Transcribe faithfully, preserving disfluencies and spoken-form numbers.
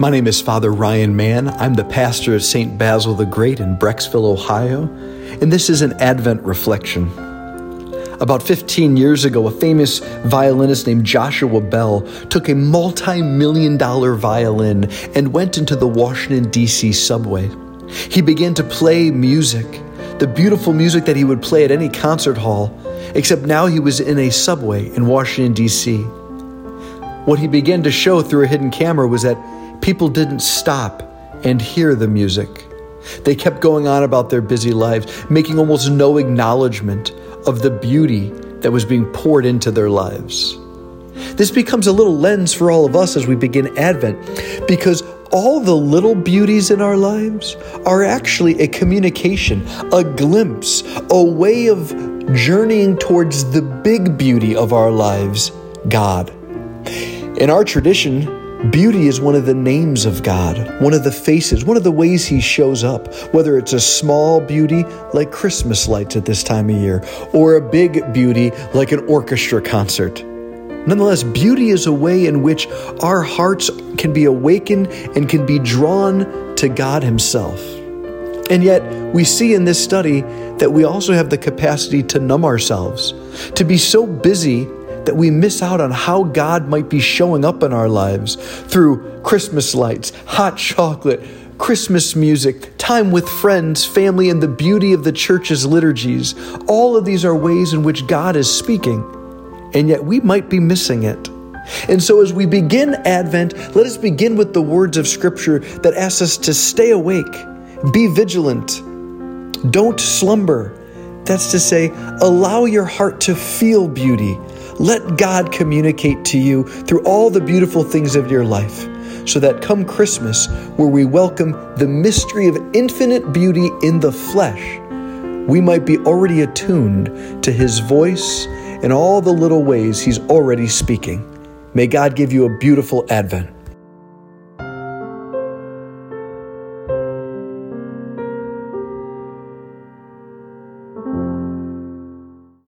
My name is Father Ryan Mann. I'm the pastor of Saint Basil the Great in Brecksville, Ohio, and this is an Advent reflection. About fifteen years ago, a famous violinist named Joshua Bell took a multi-million dollar violin and went into the Washington, D C subway. He began to play music, the beautiful music that he would play at any concert hall, except now he was in a subway in Washington, D C. What he began to show through a hidden camera was that people didn't stop and hear the music. They kept going on about their busy lives, making almost no acknowledgement of the beauty that was being poured into their lives. This becomes a little lens for all of us as we begin Advent, because all the little beauties in our lives are actually a communication, a glimpse, a way of journeying towards the big beauty of our lives, God. In our tradition, beauty is one of the names of God, one of the faces, one of the ways he shows up, whether it's a small beauty like Christmas lights at this time of year, or a big beauty like an orchestra concert. Nonetheless, beauty is a way in which our hearts can be awakened and can be drawn to God himself. And yet, we see in this study that we also have the capacity to numb ourselves, to be so busy that we miss out on how God might be showing up in our lives through Christmas lights, hot chocolate, Christmas music, time with friends, family, and the beauty of the church's liturgies. All of these are ways in which God is speaking, and yet we might be missing it. And so as we begin Advent, let us begin with the words of Scripture that asks us to stay awake, be vigilant, don't slumber. That's to say, allow your heart to feel beauty. Let God communicate to you through all the beautiful things of your life, so that come Christmas, where we welcome the mystery of infinite beauty in the flesh, we might be already attuned to his voice and all the little ways he's already speaking. May God give you a beautiful Advent.